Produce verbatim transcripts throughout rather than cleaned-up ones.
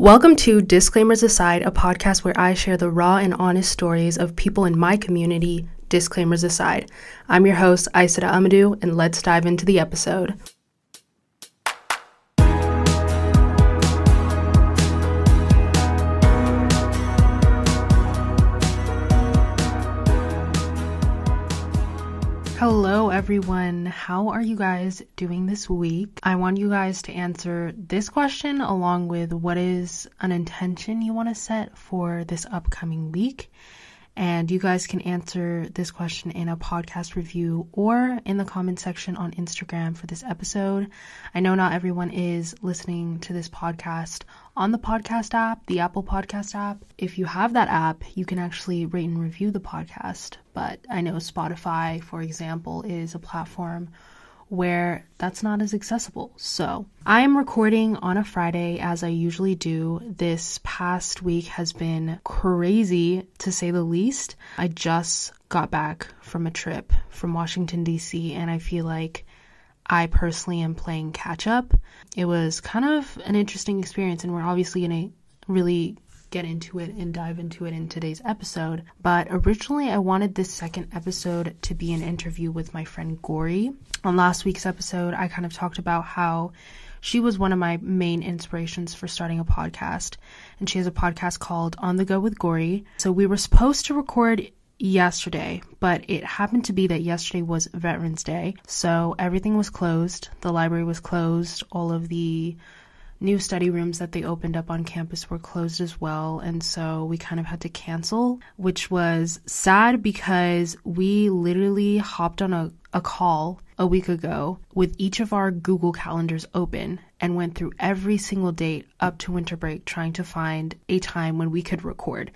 Welcome to Disclaimers Aside, a podcast where I share the raw and honest stories of people in my community. Disclaimers aside, I'm your host, Aissata Amadou, and let's dive into the episode. Hello everyone, how are you guys doing this week? I want you guys to answer this question along with what is an intention you want to set for this upcoming week. And you guys can answer this question in a podcast review or in the comment section on Instagram for this episode. I know not everyone is listening to this podcast on the podcast app, the Apple Podcast app. If you have that app, you can actually rate and review the podcast. But I know Spotify, for example, is a platform where that's not as accessible. So I am recording on a Friday as I usually do. This past week has been crazy to say the least. I just got back from a trip from Washington, D C, and I feel like I personally am playing catch up. It was kind of an interesting experience, and we're obviously going to really get into it and dive into it in today's episode. But originally I wanted this second episode to be an interview with my friend Gori. On last week's episode, I kind of talked about how she was one of my main inspirations for starting a podcast, and she has a podcast called On the Go with Gori. So we were supposed to record yesterday, but it happened to be that yesterday was Veterans Day, so everything was closed. The library was closed, all of the new study rooms that they opened up on campus were closed as well, and so we kind of had to cancel, which was sad because we literally hopped on a, a call a week ago with each of our Google calendars open and went through every single date up to winter break trying to find a time when we could record,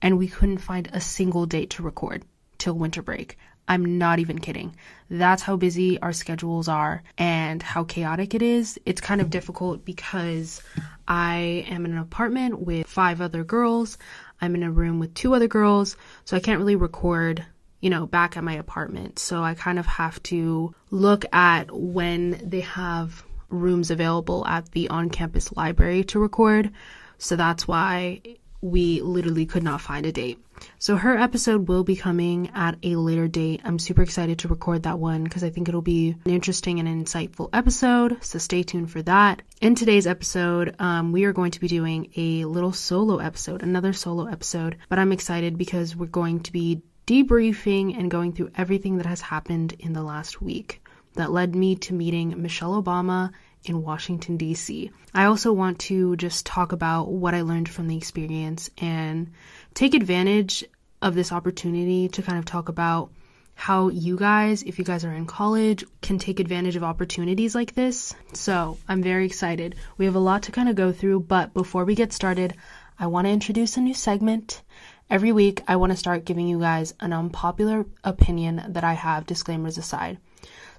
and we couldn't find a single date to record till winter break. I'm not even kidding. That's how busy our schedules are and how chaotic it is. It's kind of difficult because I am in an apartment with five other girls. I'm in a room with two other girls, so I can't really record, you know, back at my apartment. So I kind of have to look at when they have rooms available at the on-campus library to record. So that's why we literally could not find a date. So her episode will be coming at a later date. I'm super excited to record that one because I think it'll be an interesting and insightful episode. So stay tuned for that. In today's episode, um, we are going to be doing a little solo episode, another solo episode. But I'm excited because we're going to be debriefing and going through everything that has happened in the last week that led me to meeting Michelle Obama in Washington, D C. I also want to just talk about what I learned from the experience and take advantage of this opportunity to kind of talk about how you guys, if you guys are in college, can take advantage of opportunities like this. So I'm very excited. We have a lot to kind of go through, but before we get started, I want to introduce a new segment. Every week, I want to start giving you guys an unpopular opinion that I have, disclaimers aside.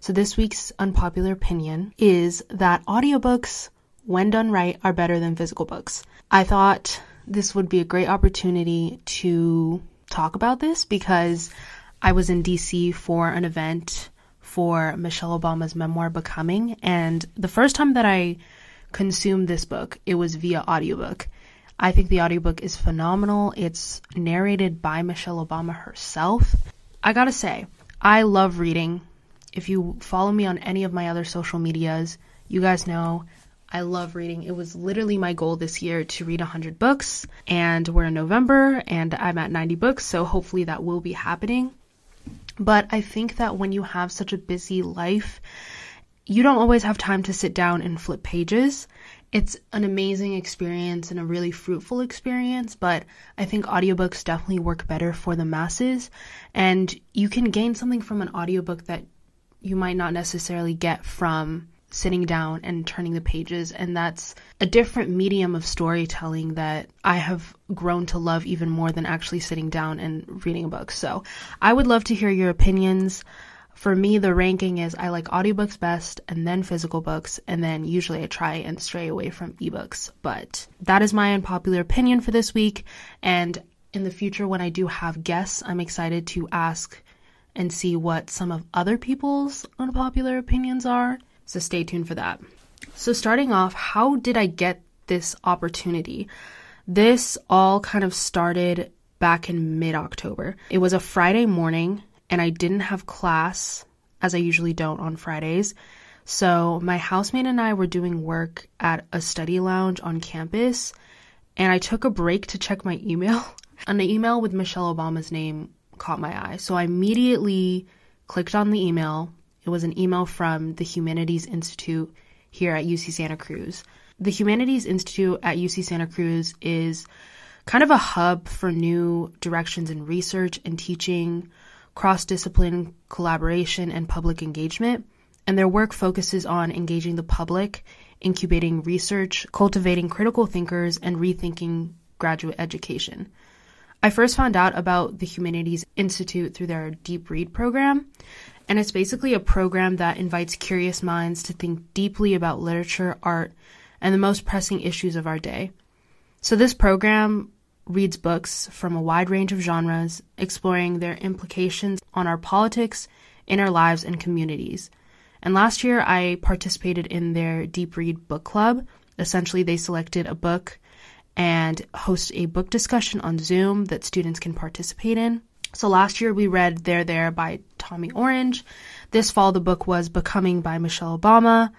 So this week's unpopular opinion is that audiobooks, when done right, are better than physical books. I thought this would be a great opportunity to talk about this because I was in D C for an event for Michelle Obama's memoir, Becoming, and the first time that I consumed this book, it was via audiobook. I think the audiobook is phenomenal. It's narrated by Michelle Obama herself. I gotta say, I love reading. If you follow me on any of my other social medias, you guys know I love reading. It was literally my goal this year to read one hundred books, and we're in November, and I'm at ninety books, so hopefully that will be happening. But I think that when you have such a busy life, you don't always have time to sit down and flip pages. It's an amazing experience and a really fruitful experience, but I think audiobooks definitely work better for the masses, and you can gain something from an audiobook that you might not necessarily get from sitting down and turning the pages. And that's a different medium of storytelling that I have grown to love even more than actually sitting down and reading a book. So I would love to hear your opinions. For me, the ranking is I like audiobooks best and then physical books. And then usually I try and stray away from ebooks. But that is my unpopular opinion for this week. And in the future, when I do have guests, I'm excited to ask and see what some of other people's unpopular opinions are. So stay tuned for that. So starting off, how did I get this opportunity. This all kind of started back in mid-October. It was a Friday morning, and I didn't have class, as I usually don't on Fridays. So my housemate and I were doing work at a study lounge on campus, and I took a break to check my email. An email with Michelle Obama's name caught my eye, so I immediately clicked on the email. It was an email from the Humanities Institute here at U C Santa Cruz. The Humanities Institute at U C Santa Cruz is kind of a hub for new directions in research and teaching, cross-discipline collaboration, and public engagement. And their work focuses on engaging the public, incubating research, cultivating critical thinkers, and rethinking graduate education. I first found out about the Humanities Institute through their Deep Read program, and it's basically a program that invites curious minds to think deeply about literature, art, and the most pressing issues of our day. So this program reads books from a wide range of genres, exploring their implications on our politics, inner lives, and communities. And last year, I participated in their Deep Read book club. Essentially, they selected a book and host a book discussion on Zoom that students can participate in. So last year, we read They're There by Tommy Orange. This fall, the book was Becoming by Michelle Obama.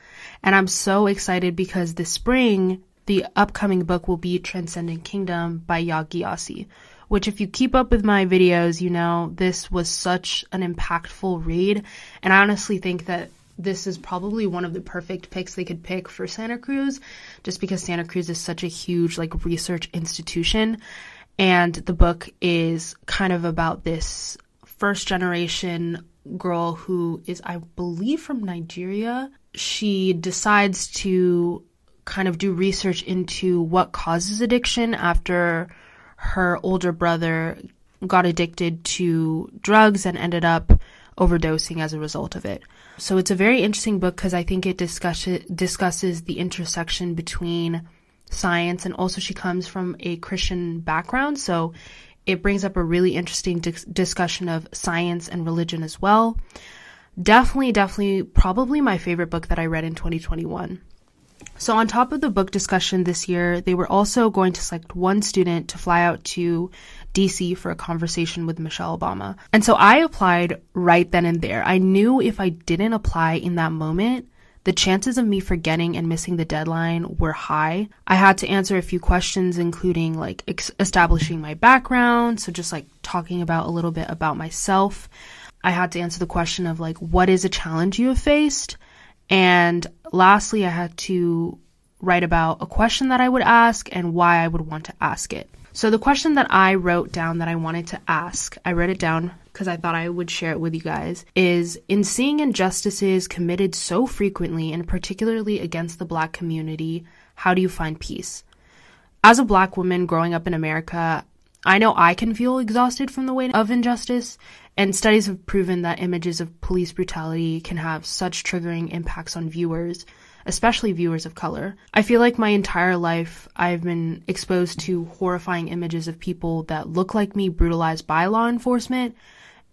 And I'm so excited because this spring, the upcoming book will be Transcendent Kingdom by Yaa Gyasi, which, if you keep up with my videos, you know this was such an impactful read. And I honestly think that this is probably one of the perfect picks they could pick for Santa Cruz, just because Santa Cruz is such a huge like research institution. And the book is kind of about this first generation girl who is, I believe, from Nigeria. She decides to kind of do research into what causes addiction after her older brother got addicted to drugs and ended up overdosing as a result of it. So it's a very interesting book because I think it discusses discusses the intersection between science, and also she comes from a Christian background, so it brings up a really interesting dis- discussion of science and religion as well. Definitely, definitely, probably my favorite book that I read in twenty twenty-one. So on top of the book discussion this year, they were also going to select one student to fly out to D C for a conversation with Michelle Obama. And so I applied right then and there. I knew if I didn't apply in that moment, the chances of me forgetting and missing the deadline were high. I had to answer a few questions, including like ex- establishing my background, so just like talking about a little bit about myself. I had to answer the question of like, what is a challenge you have faced? And lastly, I had to write about a question that I would ask and why I would want to ask it. So the question that I wrote down that I wanted to ask, I wrote it down because I thought I would share it with you guys, is, in seeing injustices committed so frequently and particularly against the Black community, how do you find peace? As a Black woman growing up in America, I know I can feel exhausted from the weight of injustice, and studies have proven that images of police brutality can have such triggering impacts on viewers, especially viewers of color. I feel like my entire life I've been exposed to horrifying images of people that look like me brutalized by law enforcement,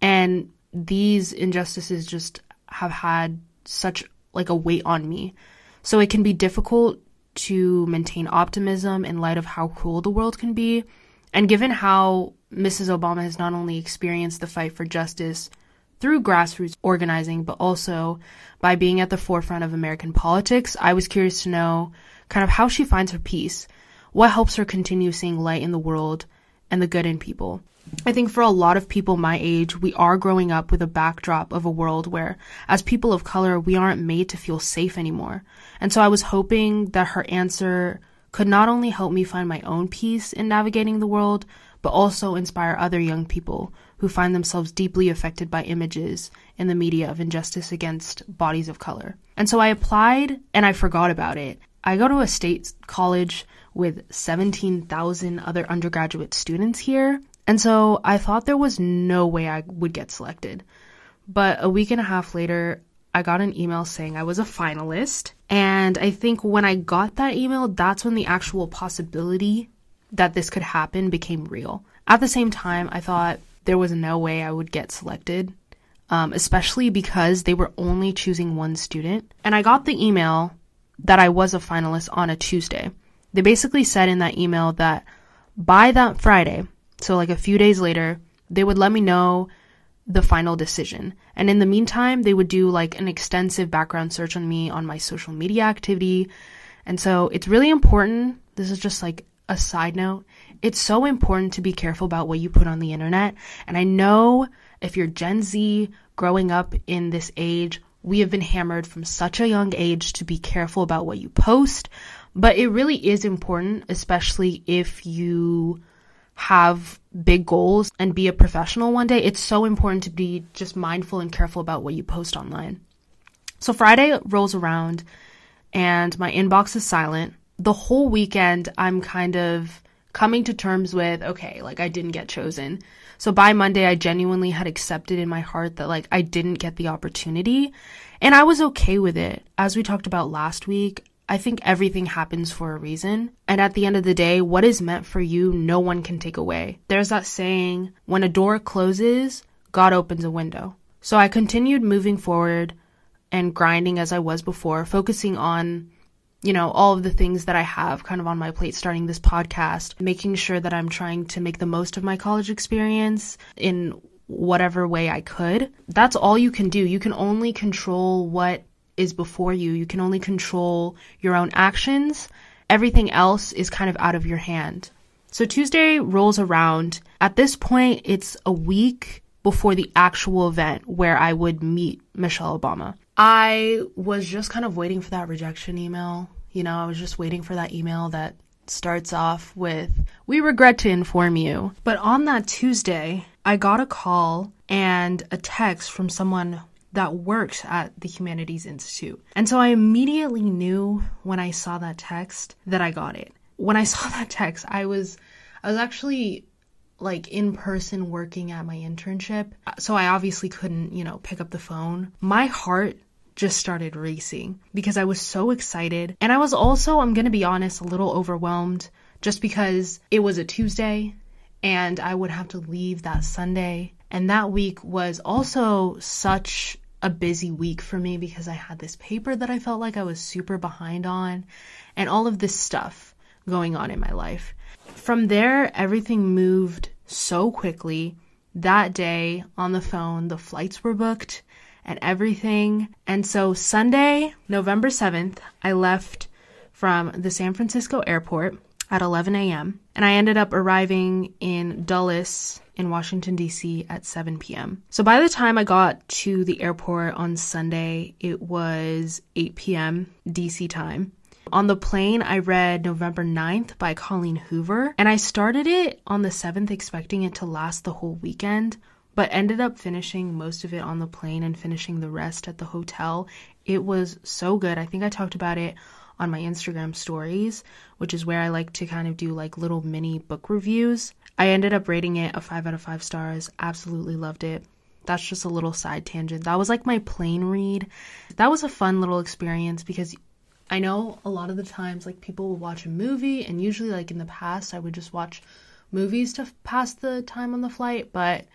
and these injustices just have had such like a weight on me. So it can be difficult to maintain optimism in light of how cruel the world can be. And given how Missus Obama has not only experienced the fight for justice through grassroots organizing, but also by being at the forefront of American politics, I was curious to know kind of how she finds her peace, what helps her continue seeing light in the world and the good in people. I think for a lot of people my age, we are growing up with a backdrop of a world where, as people of color, we aren't made to feel safe anymore. And so I was hoping that her answer could not only help me find my own peace in navigating the world, but also inspire other young people who find themselves deeply affected by images in the media of injustice against bodies of color. And so I applied and I forgot about it. I go to a state college with seventeen thousand other undergraduate students here, and so I thought there was no way I would get selected. But a week and a half later, I got an email saying I was a finalist, and I think when I got that email, that's when the actual possibility that this could happen became real. At the same time, I thought there was no way I would get selected, um, especially because they were only choosing one student. And I got the email that I was a finalist on a Tuesday. they basically said in that email that by that Friday, so like a few days later, they would let me know the final decision. And in the meantime, they would do like an extensive background search on me on my social media activity. And so it's really important. This is just like a side note. It's so important to be careful about what you put on the internet. And I know if you're Gen Z growing up in this age, we have been hammered from such a young age to be careful about what you post. But it really is important, especially if you have big goals and be a professional one day. It's so important to be just mindful and careful about what you post online. So Friday rolls around and my inbox is silent. The whole weekend, I'm kind of coming to terms with, okay, like I didn't get chosen. So by Monday, I genuinely had accepted in my heart that like I didn't get the opportunity, and I was okay with it. As we talked about last week, I think everything happens for a reason. And at the end of the day, what is meant for you, no one can take away. There's that saying, when a door closes, God opens a window. So I continued moving forward and grinding as I was before, focusing on, you know, all of the things that I have kind of on my plate, starting this podcast, making sure that I'm trying to make the most of my college experience in whatever way I could. That's all you can do. You can only control what is before you. You can only control your own actions. Everything else is kind of out of your hand. So Tuesday rolls around. At this point, it's a week before the actual event where I would meet Michelle Obama. I was just kind of waiting for that rejection email. You know, I was just waiting for that email that starts off with, "We regret to inform you." But on that Tuesday, I got a call and a text from someone that works at the Humanities Institute. And so I immediately knew when I saw that text that I got it. When I saw that text, I was I was actually like in person working at my internship. So I obviously couldn't, you know, pick up the phone. My heart just started racing because I was so excited. And I was also, I'm going to be honest, a little overwhelmed just because it was a Tuesday and I would have to leave that Sunday. And that week was also such a busy week for me because I had this paper that I felt like I was super behind on and all of this stuff going on in my life. From there, everything moved so quickly. That day on the phone, the flights were booked and everything. And so Sunday, November seventh, I left from the San Francisco airport at eleven a.m. and I ended up arriving in Dulles in Washington, D C at seven p.m. So by the time I got to the airport on Sunday, it was eight p.m. D C time. On the plane, I read November ninth by Colleen Hoover, and I started it on the seventh expecting it to last the whole weekend, but ended up finishing most of it on the plane and finishing the rest at the hotel. It was so good. I think I talked about it on my Instagram stories, which is where I like to kind of do like little mini book reviews. I ended up rating it a five out of five stars. Absolutely loved it. That's just a little side tangent. That was like my plane read. That was a fun little experience because I know a lot of the times like people will watch a movie, and usually like in the past I would just watch movies to pass the time on the flight, but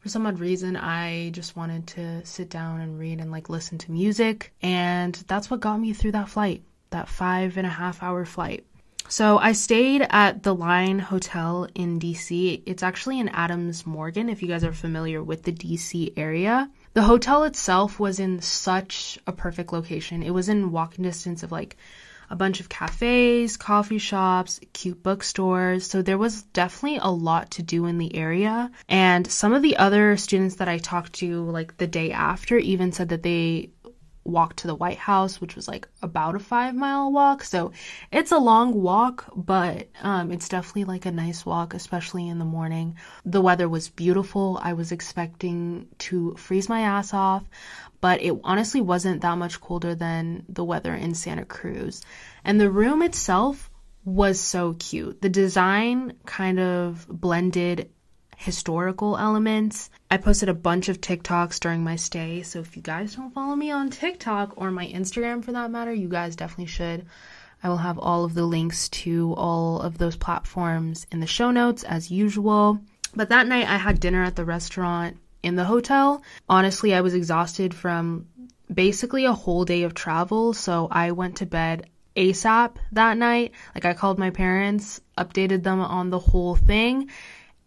for some odd reason, I just wanted to sit down and read and like listen to music, and that's what got me through that flight. That five and a half hour flight. So I stayed at the Line Hotel in D C. It's actually in Adams Morgan, if you guys are familiar with the D C area. The hotel itself was in such a perfect location. It was in walking distance of like a bunch of cafes, coffee shops, cute bookstores. So there was definitely a lot to do in the area. And some of the other students that I talked to like the day after even said that they walk to the White House, which was like about a five mile walk. So it's a long walk, but um, it's definitely like a nice walk, especially in the morning. The weather was beautiful. I was expecting to freeze my ass off, but it honestly wasn't that much colder than the weather in Santa Cruz. And the room itself was so cute. The design kind of blended historical elements. I posted a bunch of TikToks during my stay, so if you guys don't follow me on TikTok or my Instagram for that matter, you guys definitely should. I will have all of the links to all of those platforms in the show notes as usual. But that night I had dinner at the restaurant in the hotel. Honestly, I was exhausted from basically a whole day of travel, so I went to bed ASAP that night. Like, I called my parents, updated them on the whole thing,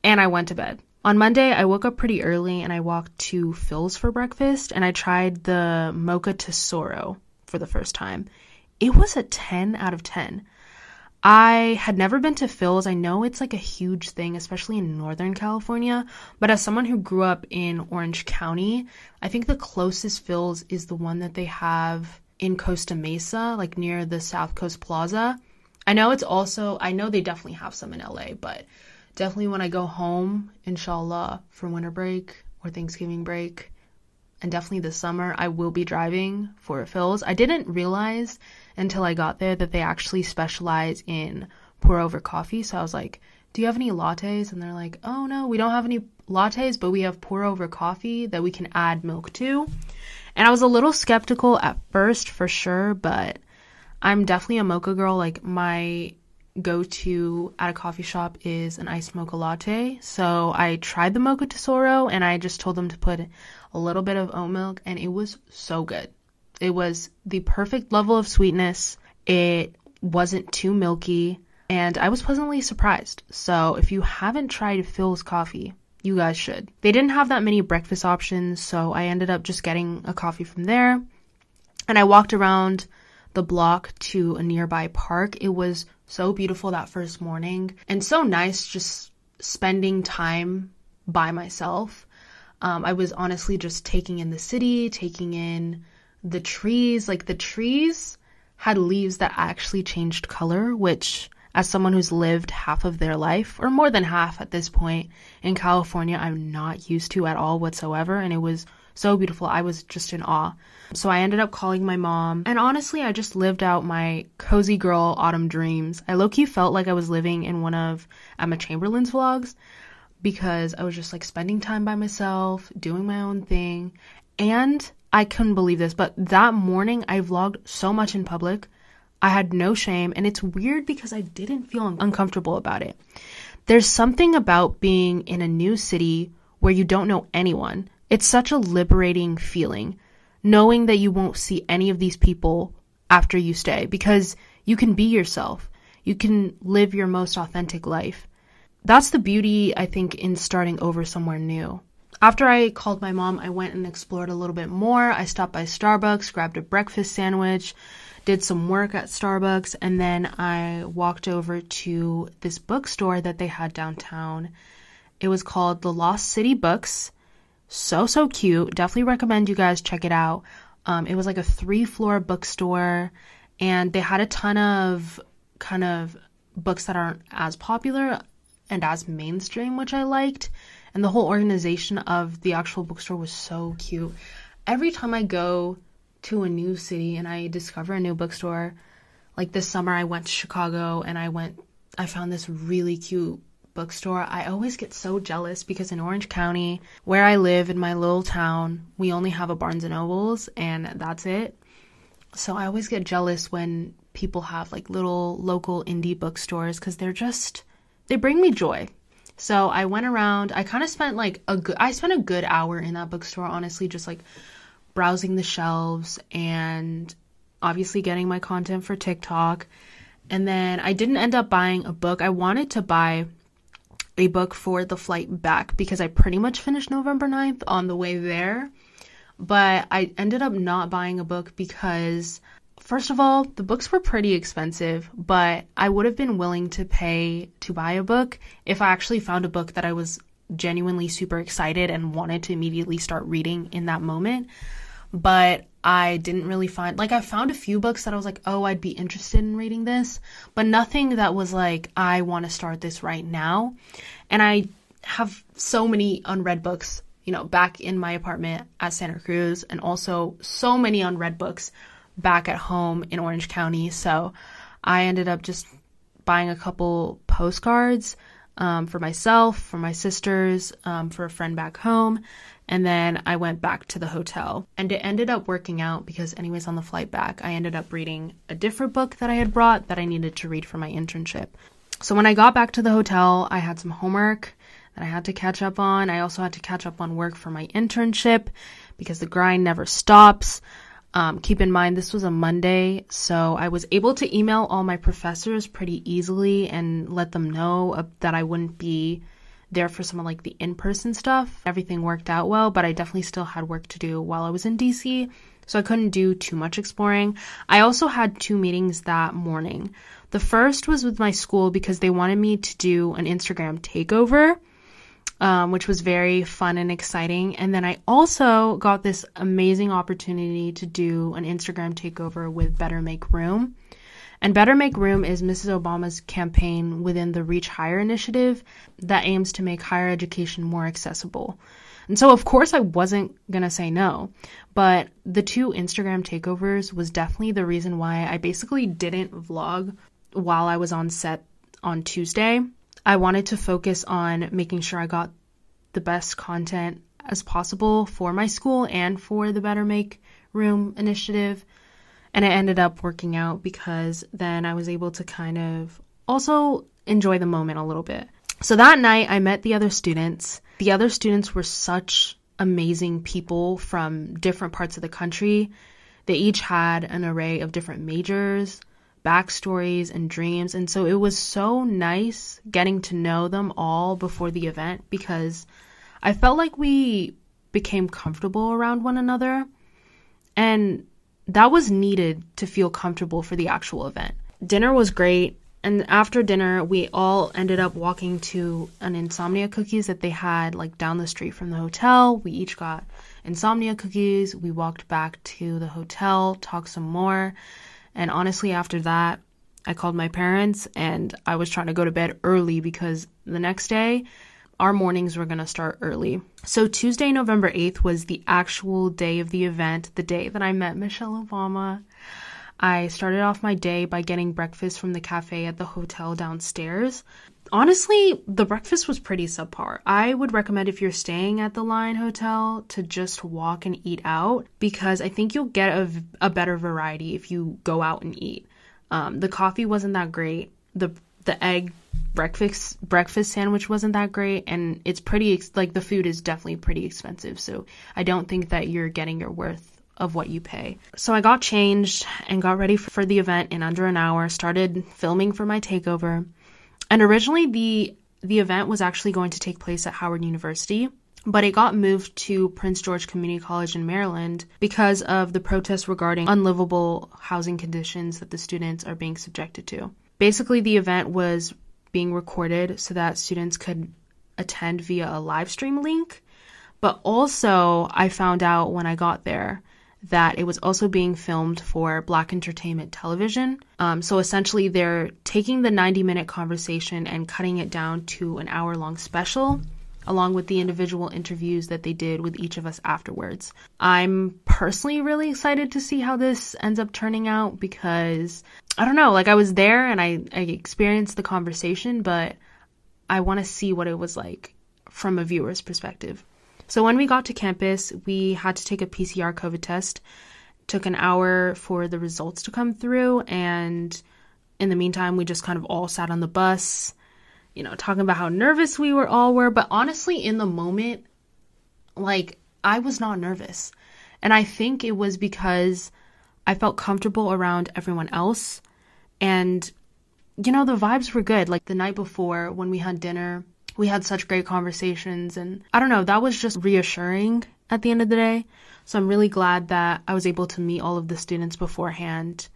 and I went to bed. On Monday, I woke up pretty early and I walked to Phil's for breakfast, and I tried the Mocha Tesoro for the first time. It was a ten out of ten. I had never been to Phil's. I know it's like a huge thing, especially in Northern California, but as someone who grew up in Orange County, I think the closest Phil's is the one that they have in Costa Mesa, like near the South Coast Plaza. I know it's also, I know they definitely have some in L A, but definitely when I go home, inshallah, for winter break or Thanksgiving break, and definitely this summer, I will be driving for Phil's. I didn't realize until I got there that they actually specialize in pour over coffee. So I was like, do you have any lattes? And they're like, oh no, we don't have any lattes, but we have pour over coffee that we can add milk to. And I was a little skeptical at first for sure, but I'm definitely a mocha girl. Like, my go-to at a coffee shop is an iced mocha latte. So I tried the Mocha Tesoro and I just told them to put a little bit of oat milk, and it was so good. It was the perfect level of sweetness. It wasn't too milky, and I was pleasantly surprised. So if you haven't tried Phil's coffee, you guys should. They didn't have that many breakfast options, so I ended up just getting a coffee from there, and I walked around the block to a nearby park. It was so beautiful that first morning, and so nice just spending time by myself. Um, I was honestly just taking in the city, taking in the trees. Like, the trees had leaves that actually changed color, which, as someone who's lived half of their life, or more than half at this point, in California, I'm not used to at all whatsoever, and it was so beautiful. I was just in awe. So I ended up calling my mom, and honestly, I just lived out my cozy girl autumn dreams. I low-key felt like I was living in one of Emma Chamberlain's vlogs, because I was just like spending time by myself, doing my own thing. And I couldn't believe this, but that morning I vlogged so much in public. I had no shame, and it's weird because I didn't feel un- uncomfortable about it. There's something about being in a new city where you don't know anyone. It's such a liberating feeling, knowing that you won't see any of these people after you stay, because you can be yourself. You can live your most authentic life. That's the beauty, I think, in starting over somewhere new. After I called my mom, I went and explored a little bit more. I stopped by Starbucks, grabbed a breakfast sandwich, did some work at Starbucks, and then I walked over to this bookstore that they had downtown. It was called The Lost City Books. So, so cute. Definitely recommend you guys check it out. Um, it was like a three-floor bookstore, and they had a ton of kind of books that aren't as popular and as mainstream, which I liked. And the whole organization of the actual bookstore was so cute. Every time I go to a new city and I discover a new bookstore, like this summer I went to Chicago and I went, I found this really cute bookstore. I always get so jealous because in Orange County, where I live in my little town, we only have a Barnes and Nobles and that's it. So I always get jealous when people have like little local indie bookstores, because they're just, they bring me joy. So I went around, I kind of spent like a good, I spent a good hour in that bookstore, honestly, just like browsing the shelves and obviously getting my content for TikTok. And then I didn't end up buying a book. I wanted to buy a book for the flight back because I pretty much finished November ninth on the way there. But I ended up not buying a book because, first of all, the books were pretty expensive, but I would have been willing to pay to buy a book if I actually found a book that I was genuinely super excited and wanted to immediately start reading in that moment. But I didn't really find, like, I found a few books that I was like, oh, I'd be interested in reading this, but nothing that was like, I want to start this right now. And I have so many unread books, you know, back in my apartment at Santa Cruz, and also so many unread books back at home in Orange County. So I ended up just buying a couple postcards um, for myself, for my sisters, um, for a friend back home. And then I went back to the hotel, and it ended up working out because anyways, on the flight back, I ended up reading a different book that I had brought that I needed to read for my internship. So when I got back to the hotel, I had some homework that I had to catch up on. I also had to catch up on work for my internship because the grind never stops. Um, keep in mind, this was a Monday, so I was able to email all my professors pretty easily and let them know uh, that I wouldn't be there for some of like the in-person stuff. Everything worked out well, but I definitely still had work to do while I was in D C, so I couldn't do too much exploring. I also had two meetings that morning. The first was with my school because they wanted me to do an Instagram takeover, Um, which was very fun and exciting. And then I also got this amazing opportunity to do an Instagram takeover with Better Make Room. And Better Make Room is Missus Obama's campaign within the Reach Higher initiative that aims to make higher education more accessible. And so, of course, I wasn't going to say no. But the two Instagram takeovers was definitely the reason why I basically didn't vlog while I was on set on Tuesday. I wanted to focus on making sure I got the best content as possible for my school and for the Better Make Room initiative. And it ended up working out because then I was able to kind of also enjoy the moment a little bit. So that night I met the other students. The other students were such amazing people from different parts of the country. They each had an array of different majors, backstories, and dreams, and so it was so nice getting to know them all before the event because I felt like we became comfortable around one another, and that was needed to feel comfortable for the actual event. Dinner was great, and after dinner we all ended up walking to an Insomnia Cookies that they had like down the street from the hotel. We each got Insomnia Cookies, we walked back to the hotel, talked some more. And honestly, after that, I called my parents and I was trying to go to bed early because the next day, our mornings were going to start early. So Tuesday, November eighth was the actual day of the event, the day that I met Michelle Obama. I started off my day by getting breakfast from the cafe at the hotel downstairs. Honestly, the breakfast was pretty subpar. I would recommend if you're staying at the Line Hotel to just walk and eat out because I think you'll get a, a better variety if you go out and eat. Um, the coffee wasn't that great. The the egg breakfast breakfast sandwich wasn't that great, and it's pretty ex- like the food is definitely pretty expensive. So I don't think that you're getting your worth of what you pay. So I got changed and got ready for the event in under an hour, started filming for my takeover. And originally the the event was actually going to take place at Howard University, but it got moved to Prince George Community College in Maryland because of the protests regarding unlivable housing conditions that the students are being subjected to. Basically, the event was being recorded so that students could attend via a live stream link, but also I found out when I got there that it was also being filmed for Black Entertainment Television. Um, so essentially they're taking the ninety minute conversation and cutting it down to an hour long special, along with the individual interviews that they did with each of us afterwards. I'm personally really excited to see how this ends up turning out because I don't know, like I was there and I, I experienced the conversation, but I want to see what it was like from a viewer's perspective. So when we got to campus, we had to take a P C R COVID test. It took an hour for the results to come through. And in the meantime, we just kind of all sat on the bus, you know, talking about how nervous we were all were. But honestly, in the moment, like, I was not nervous. And I think it was because I felt comfortable around everyone else. And, you know, the vibes were good. Like the night before when we had dinner, we had such great conversations, and I don't know, that was just reassuring at the end of the day. So I'm really glad that I was able to meet all of the students beforehand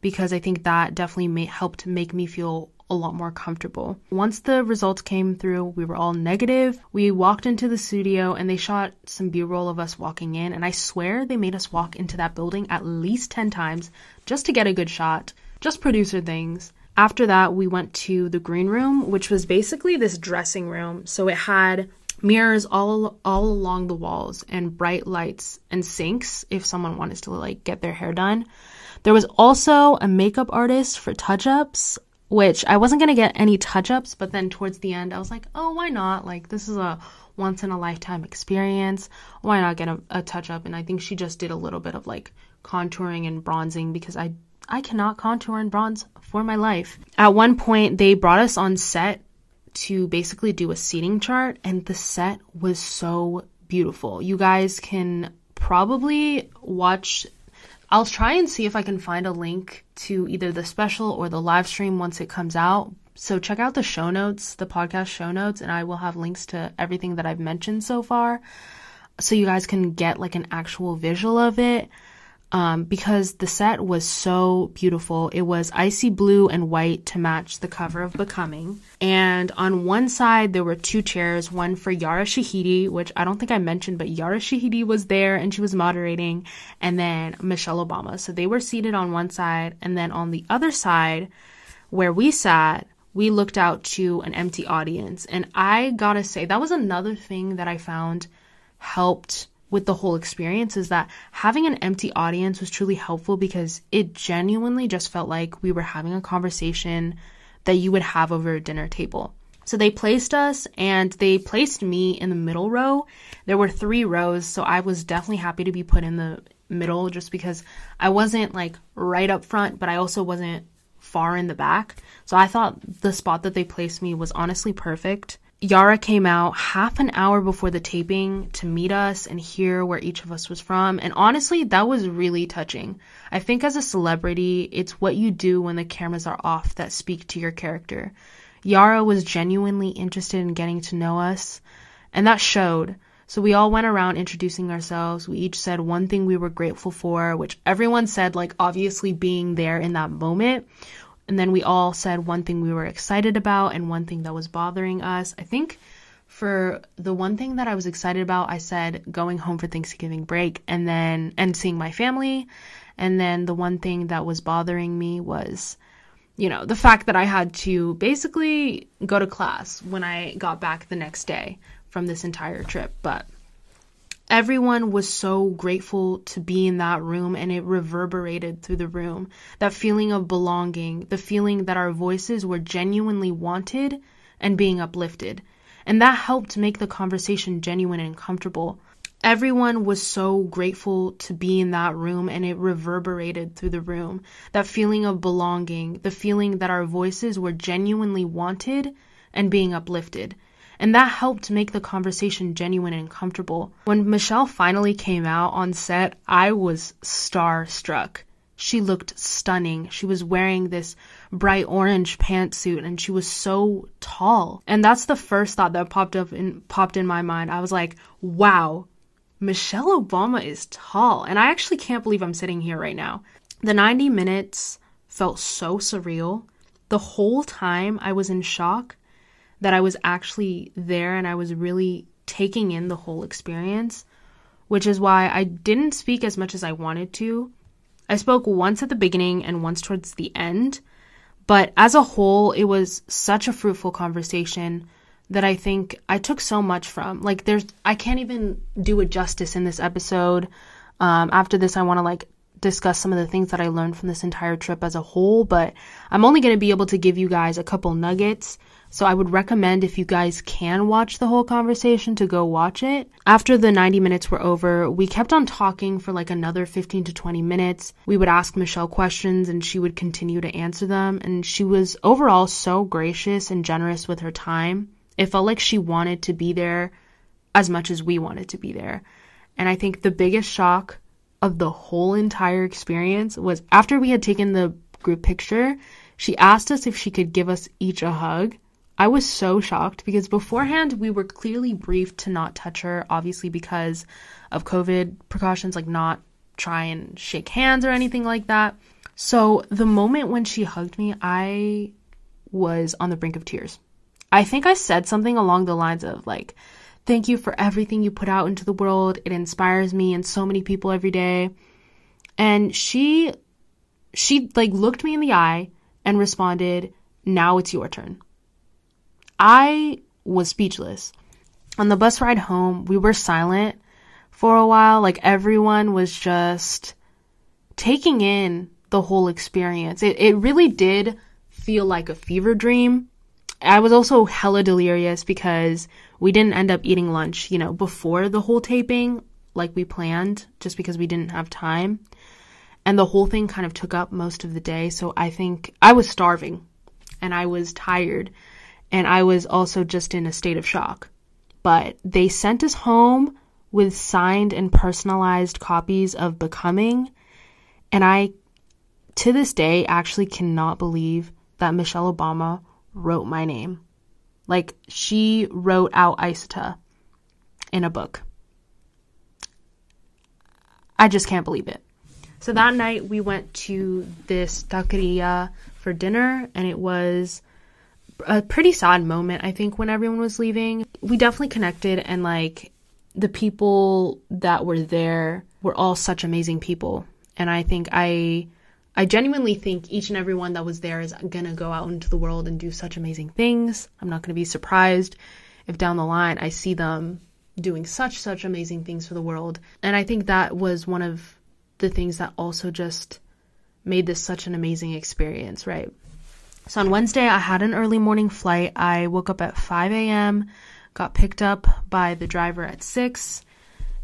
because I think that definitely may, helped make me feel a lot more comfortable. Once the results came through, we were all negative. We walked into the studio and they shot some B-roll of us walking in, and I swear they made us walk into that building at least ten times just to get a good shot, just producer things. After that, we went to the green room, which was basically this dressing room. So it had mirrors all all along the walls and bright lights and sinks if someone wanted to like get their hair done. There was also a makeup artist for touch-ups, which I wasn't going to get any touch-ups, but then towards the end, I was like, oh, why not? Like, this is a once-in-a-lifetime experience. Why not get a, a touch-up? And I think she just did a little bit of like contouring and bronzing because I I cannot contour and bronze for my life. At one point, they brought us on set to basically do a seating chart, and the set was so beautiful. You guys can probably watch, I'll try and see if I can find a link to either the special or the live stream once it comes out. So check out the show notes, the podcast show notes, and I will have links to everything that I've mentioned so far, so you guys can get like an actual visual of it. Um, because the set was so beautiful. It was icy blue and white to match the cover of Becoming. And on one side, there were two chairs, one for Yara Shahidi, which I don't think I mentioned, but Yara Shahidi was there and she was moderating, and then Michelle Obama. So they were seated on one side, and then on the other side, where we sat, we looked out to an empty audience. And I gotta say, that was another thing that I found helped with the whole experience, is that having an empty audience was truly helpful, because it genuinely just felt like we were having a conversation that you would have over a dinner table. So they placed us, and they placed me in the middle row. There were three rows, so I was definitely happy to be put in the middle, just because I wasn't like right up front, but I also wasn't far in the back. So I thought the spot that they placed me was honestly perfect. Yara came out half an hour before the taping to meet us and hear where each of us was from. And honestly, that was really touching. I think as a celebrity, it's what you do when the cameras are off that speak to your character. Yara was genuinely interested in getting to know us, and that showed. So we all went around introducing ourselves. We each said one thing we were grateful for, which everyone said, like, obviously being there in that moment. And then we all said one thing we were excited about and one thing that was bothering us. I think for the one thing that I was excited about, I said going home for Thanksgiving break and then and seeing my family. And then the one thing that was bothering me was, you know, the fact that I had to basically go to class when I got back the next day from this entire trip. But everyone was so grateful to be in that room, and it reverberated through the room. That feeling of belonging, the feeling that our voices were genuinely wanted and being uplifted. And that helped make the conversation genuine and comfortable. Everyone was so grateful to be in that room, and it reverberated through the room. That feeling of belonging, the feeling that our voices were genuinely wanted and being uplifted. And that helped make the conversation genuine and comfortable. When Michelle finally came out on set, I was starstruck. She looked stunning. She was wearing this bright orange pantsuit, and she was so tall. And that's the first thought that popped up and popped in my mind. I was like, wow, Michelle Obama is tall. And I actually can't believe I'm sitting here right now. The ninety minutes felt so surreal. The whole time I was in shock that I was actually there, and I was really taking in the whole experience, which is why I didn't speak as much as I wanted to. I spoke once at the beginning and once towards the end, but as a whole, it was such a fruitful conversation that I think I took so much from. Like, there's, I can't even do it justice in this episode. Um, after this, I want to like discuss some of the things that I learned from this entire trip as a whole, but I'm only going to be able to give you guys a couple nuggets. So I would recommend, if you guys can watch the whole conversation, to go watch it. After the ninety minutes were over, we kept on talking for like another fifteen to twenty minutes. We would ask Michelle questions and she would continue to answer them. And she was overall so gracious and generous with her time. It felt like she wanted to be there as much as we wanted to be there. And I think the biggest shock of the whole entire experience was after we had taken the group picture, she asked us if she could give us each a hug. I was so shocked, because beforehand we were clearly briefed to not touch her, obviously because of COVID precautions, like not try and shake hands or anything like that. So the moment when she hugged me, I was on the brink of tears. I think I said something along the lines of like, thank you for everything you put out into the world. It inspires me and so many people every day. And she, she like looked me in the eye and responded, now it's your turn. I was speechless. On the bus ride home, we were silent for a while. Like, everyone was just taking in the whole experience. It it really did feel like a fever dream. I was also hella delirious because we didn't end up eating lunch, you know, before the whole taping like we planned, just because we didn't have time. And the whole thing kind of took up most of the day. So I think I was starving and I was tired. And I was also just in a state of shock. But they sent us home with signed and personalized copies of Becoming. And I, to this day, actually cannot believe that Michelle Obama wrote my name. Like, she wrote out Aissata in a book. I just can't believe it. So that night, we went to this taqueria for dinner, and it was a pretty sad moment, I think, when everyone was leaving. We definitely connected, and, like, the people that were there were all such amazing people. And I think I... I genuinely think each and every one that was there is going to go out into the world and do such amazing things. I'm not going to be surprised if down the line I see them doing such, such amazing things for the world. And I think that was one of the things that also just made this such an amazing experience, right? So on Wednesday, I had an early morning flight. I woke up at five a.m., got picked up by the driver at six,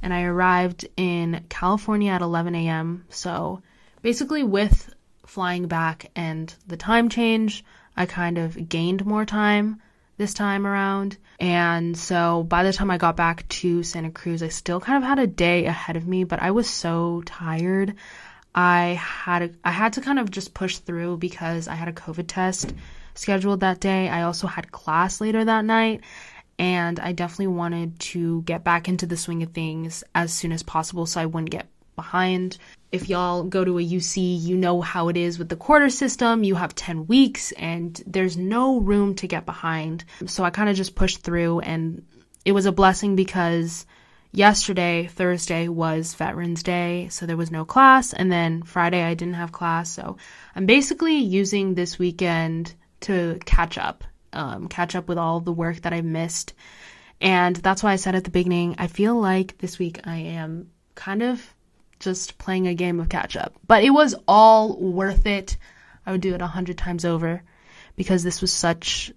and I arrived in California at eleven a.m., so... basically, with flying back and the time change, I kind of gained more time this time around. And so by the time I got back to Santa Cruz, I still kind of had a day ahead of me, but I was so tired. I had a, I had to kind of just push through because I had a COVID test scheduled that day. I also had class later that night, and I definitely wanted to get back into the swing of things as soon as possible so I wouldn't get behind. If y'all go to a U C, you know how it is with the quarter system. You have ten weeks and there's no room to get behind. So I kind of just pushed through, and it was a blessing because yesterday, Thursday, was Veterans Day, so there was no class. And then Friday I didn't have class. So I'm basically using this weekend to catch up, um, catch up with all the work that I missed. And that's why I said at the beginning, I feel like this week I am kind of just playing a game of catch up. But it was all worth it. I would do it a hundred times over because this was such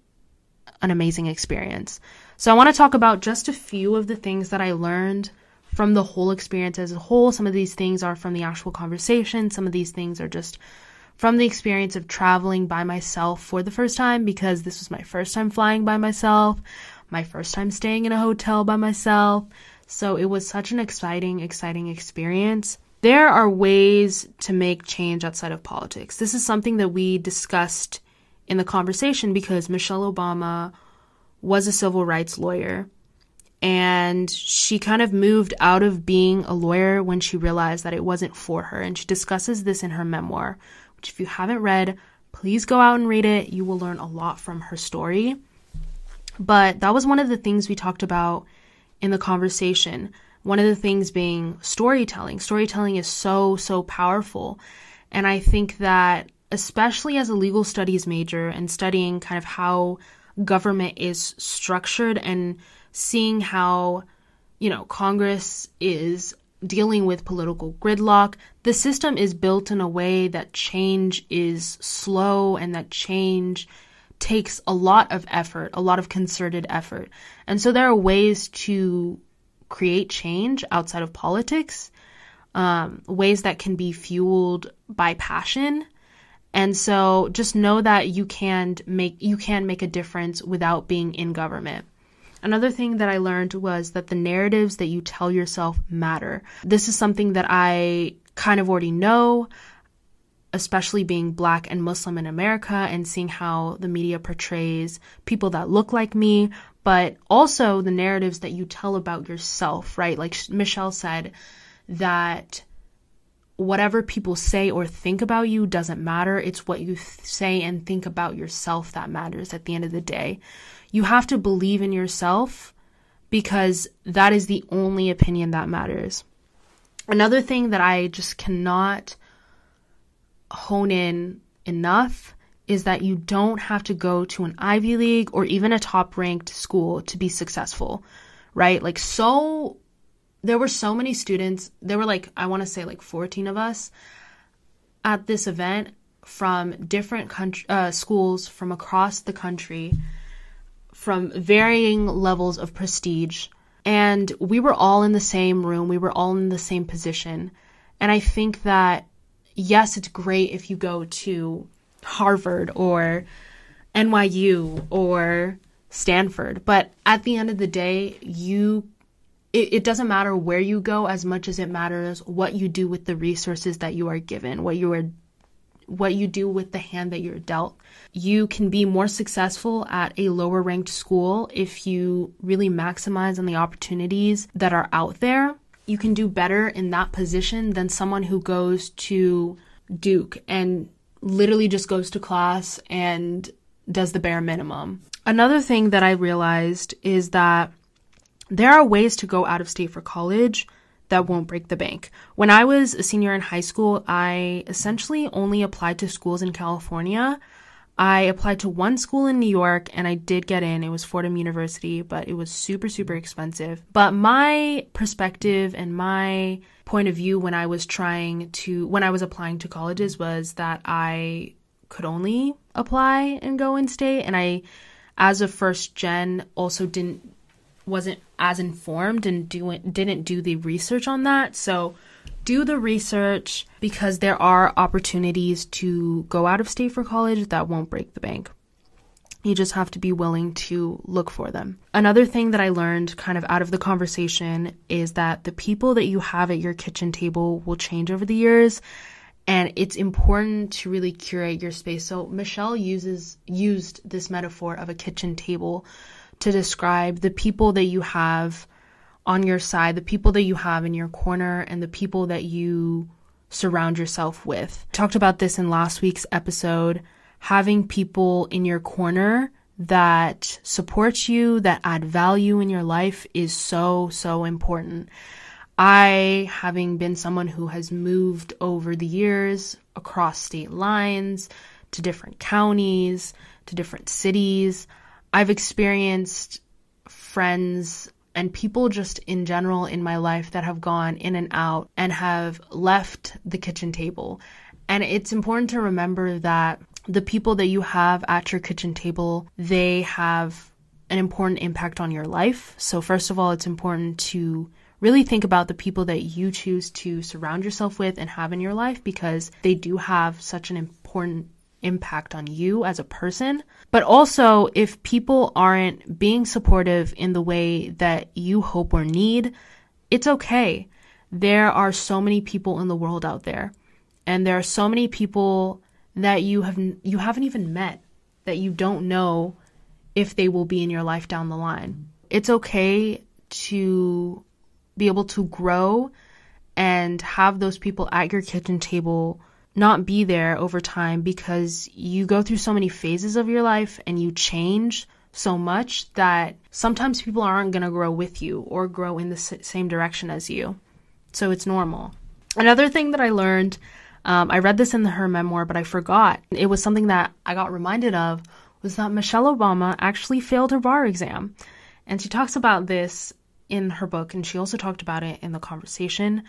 an amazing experience. So I want to talk about just a few of the things that I learned from the whole experience as a whole. Some of these things are from the actual conversation. Some of these things are just from the experience of traveling by myself for the first time, because this was my first time flying by myself, my first time staying in a hotel by myself. So it was such an exciting, exciting experience. There are ways to make change outside of politics. This is something that we discussed in the conversation because Michelle Obama was a civil rights lawyer, and she kind of moved out of being a lawyer when she realized that it wasn't for her. And she discusses this in her memoir, which if you haven't read, please go out and read it. You will learn a lot from her story. But that was one of the things we talked about in the conversation, one of the things being storytelling. Storytelling is so, so powerful. And I think that especially as a legal studies major and studying kind of how government is structured and seeing how, you know, Congress is dealing with political gridlock, the system is built in a way that change is slow and that change takes a lot of effort, a lot of concerted effort. And so there are ways to create change outside of politics, um, ways that can be fueled by passion. And so just know that you can make you can make a difference without being in government. Another thing that I learned was that the narratives that you tell yourself matter. This is something that I kind of already know, especially being Black and Muslim in America and seeing how the media portrays people that look like me, but also the narratives that you tell about yourself, right? Like Michelle said, that whatever people say or think about you doesn't matter. It's what you th- say and think about yourself that matters at the end of the day. You have to believe in yourself because that is the only opinion that matters. Another thing that I just cannot hone in enough is that you don't have to go to an Ivy League or even a top-ranked school to be successful, right? Like, so there were so many students. There were like, I want to say like fourteen of us at this event from different country, uh, schools from across the country, from varying levels of prestige. And we were all in the same room. We were all in the same position. And I think that yes, it's great if you go to Harvard or N Y U or Stanford, but at the end of the day, you it, it doesn't matter where you go as much as it matters what you do with the resources that you are given, what you are what you do with the hand that you're dealt. You can be more successful at a lower ranked school if you really maximize on the opportunities that are out there. You can do better in that position than someone who goes to Duke and literally just goes to class and does the bare minimum. Another thing that I realized is that there are ways to go out of state for college that won't break the bank. When I was a senior in high school, I essentially only applied to schools in California. I applied to one school in New York and I did get in. It was Fordham University, but it was super, super expensive. But my perspective and my point of view when I was trying to, when I was applying to colleges was that I could only apply and go in state. And I, as a first gen, also didn't wasn't as informed and do, didn't do the research on that. So do the research, because there are opportunities to go out of state for college that won't break the bank. You just have to be willing to look for them. Another thing that I learned kind of out of the conversation is that the people that you have at your kitchen table will change over the years, and it's important to really curate your space. So Michelle uses used this metaphor of a kitchen table to describe the people that you have on your side, the people that you have in your corner, and the people that you surround yourself with. Talked about this in last week's episode, having people in your corner that support you, that add value in your life is so, so important. I, having been someone who has moved over the years across state lines, to different counties, to different cities, I've experienced friends and people just in general in my life that have gone in and out and have left the kitchen table. And it's important to remember that the people that you have at your kitchen table, they have an important impact on your life. So first of all, it's important to really think about the people that you choose to surround yourself with and have in your life, because they do have such an important impact impact on you as a person. But also, if people aren't being supportive in the way that you hope or need, it's okay. There are so many people in the world out there, and there are so many people that you have you haven't even met, that you don't know if they will be in your life down the line. It's okay to be able to grow and have those people at your kitchen table not be there over time, because you go through so many phases of your life and you change so much that sometimes people aren't going to grow with you or grow in the same direction as you. So it's normal. Another thing that I learned, um, I read this in her memoir, but I forgot. It was something that I got reminded of, was that Michelle Obama actually failed her bar exam. And she talks about this in her book, and she also talked about it in the conversation.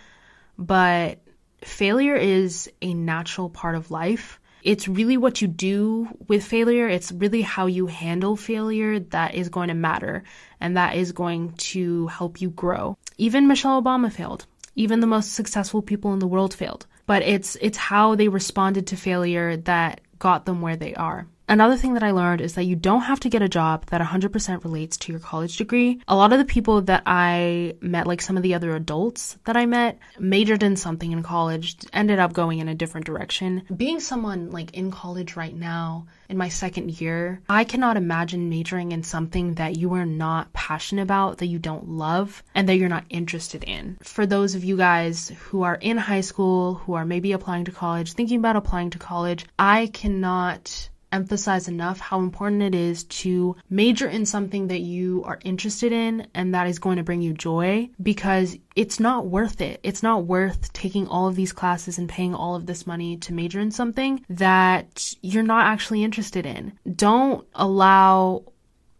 But failure is a natural part of life. It's really what you do with failure. It's really how you handle failure that is going to matter, and that is going to help you grow. Even Michelle Obama failed. Even the most successful people in the world failed. But it's it's how they responded to failure that got them where they are. Another thing that I learned is that you don't have to get a job that one hundred percent relates to your college degree. A lot of the people that I met, like some of the other adults that I met, majored in something in college, ended up going in a different direction. Being someone like in college right now, in my second year, I cannot imagine majoring in something that you are not passionate about, that you don't love, and that you're not interested in. For those of you guys who are in high school, who are maybe applying to college, thinking about applying to college, I cannot emphasize enough how important it is to major in something that you are interested in and that is going to bring you joy, because it's not worth it. It's not worth taking all of these classes and paying all of this money to major in something that you're not actually interested in. Don't allow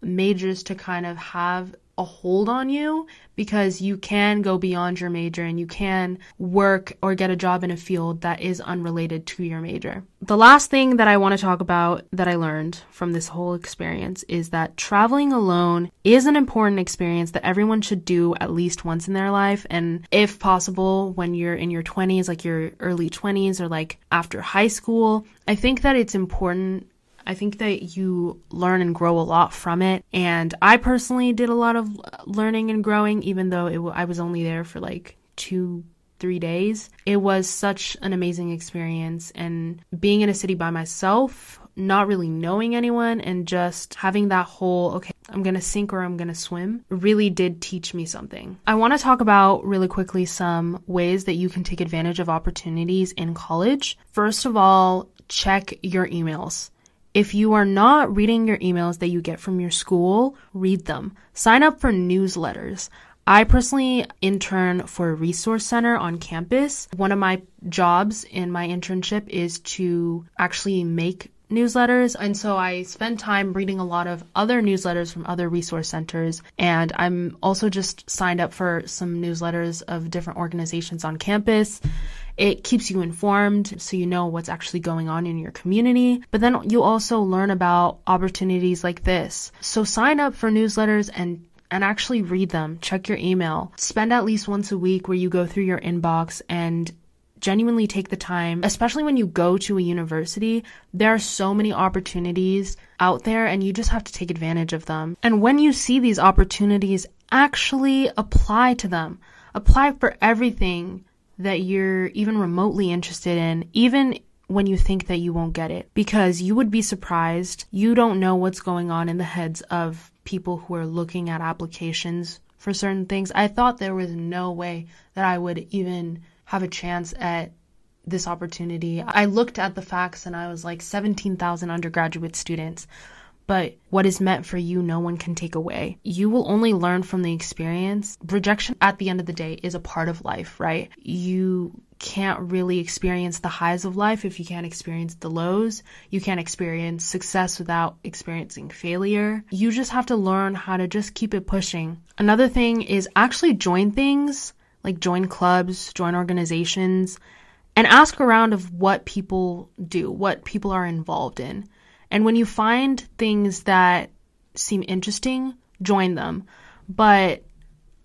majors to kind of have a hold on you, because you can go beyond your major and you can work or get a job in a field that is unrelated to your major. The last thing that I want to talk about that I learned from this whole experience is that traveling alone is an important experience that everyone should do at least once in their life. And if possible, when you're in your twenties, like your early twenties or like after high school, I think that it's important I think that you learn and grow a lot from it. And I personally did a lot of learning and growing, even though it w- I was only there for like two, three days. It was such an amazing experience. And being in a city by myself, not really knowing anyone, and just having that whole, okay, I'm going to sink or I'm going to swim, really did teach me something. I want to talk about really quickly some ways that you can take advantage of opportunities in college. First of all, check your emails. If you are not reading your emails that you get from your school, read them. Sign up for newsletters. I personally intern for a resource center on campus. One of my jobs in my internship is to actually make newsletters, and so I spend time reading a lot of other newsletters from other resource centers, and I'm also just signed up for some newsletters of different organizations on campus. It keeps you informed so you know what's actually going on in your community, but then you also learn about opportunities like this. So sign up for newsletters and and actually read them. Check your email. Spend at least once a week where you go through your inbox and genuinely take the time, especially when you go to a university. There are so many opportunities out there and you just have to take advantage of them. And when you see these opportunities, actually apply to them. Apply for everything that you're even remotely interested in, even when you think that you won't get it, because you would be surprised. You don't know what's going on in the heads of people who are looking at applications for certain things. I thought there was no way that I would even have a chance at this opportunity. I looked at the facts and I was like seventeen thousand undergraduate students, but what is meant for you, no one can take away. You will only learn from the experience. Rejection at the end of the day is a part of life, right? You can't really experience the highs of life if you can't experience the lows. You can't experience success without experiencing failure. You just have to learn how to just keep it pushing. Another thing is actually join things, like join clubs, join organizations, and ask around of what people do, what people are involved in. And when you find things that seem interesting, join them. But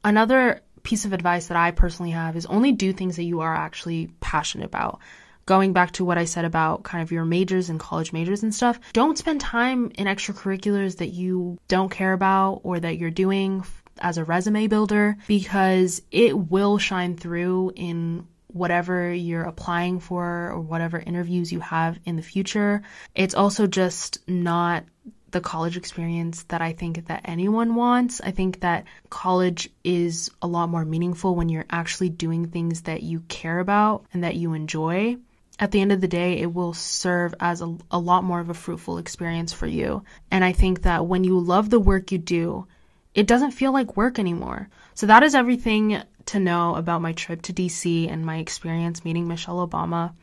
another piece of advice that I personally have is only do things that you are actually passionate about. Going back to what I said about kind of your majors and college majors and stuff, don't spend time in extracurriculars that you don't care about or that you're doing as a resume builder, because it will shine through in whatever you're applying for or whatever interviews you have in the future. It's also just not the college experience that I think that anyone wants. I think that college is a lot more meaningful when you're actually doing things that you care about and that you enjoy. At the end of the day, it will serve as a, a lot more of a fruitful experience for you. And I think that when you love the work you do, it doesn't feel like work anymore. So that is everything to know about my trip to D C and my experience meeting Michelle Obama.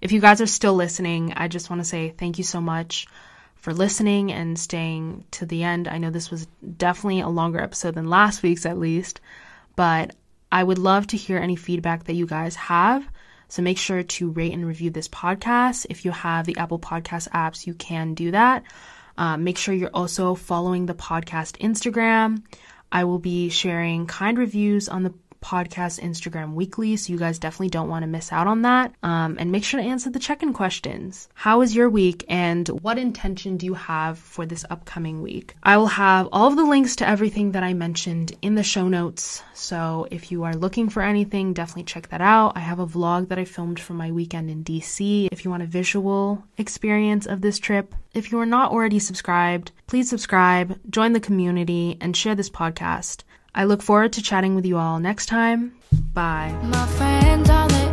If you guys are still listening, I just want to say thank you so much for listening and staying to the end. I know this was definitely a longer episode than last week's, at least, but I would love to hear any feedback that you guys have. So make sure to rate and review this podcast. If you have the Apple Podcast apps, you can do that. Uh, make sure you're also following the podcast Instagram. I will be sharing kind reviews on the podcast Instagram weekly, so you guys definitely don't want to miss out on that. Um, and make sure to answer the check-in questions. How is your week and what intention do you have for this upcoming week? I will have all of the links to everything that I mentioned in the show notes. So if you are looking for anything, definitely check that out. I have a vlog that I filmed for my weekend in D C if you want a visual experience of this trip. If you are not already subscribed, please subscribe, join the community, and share this podcast. I look forward to chatting with you all next time. Bye. My friends are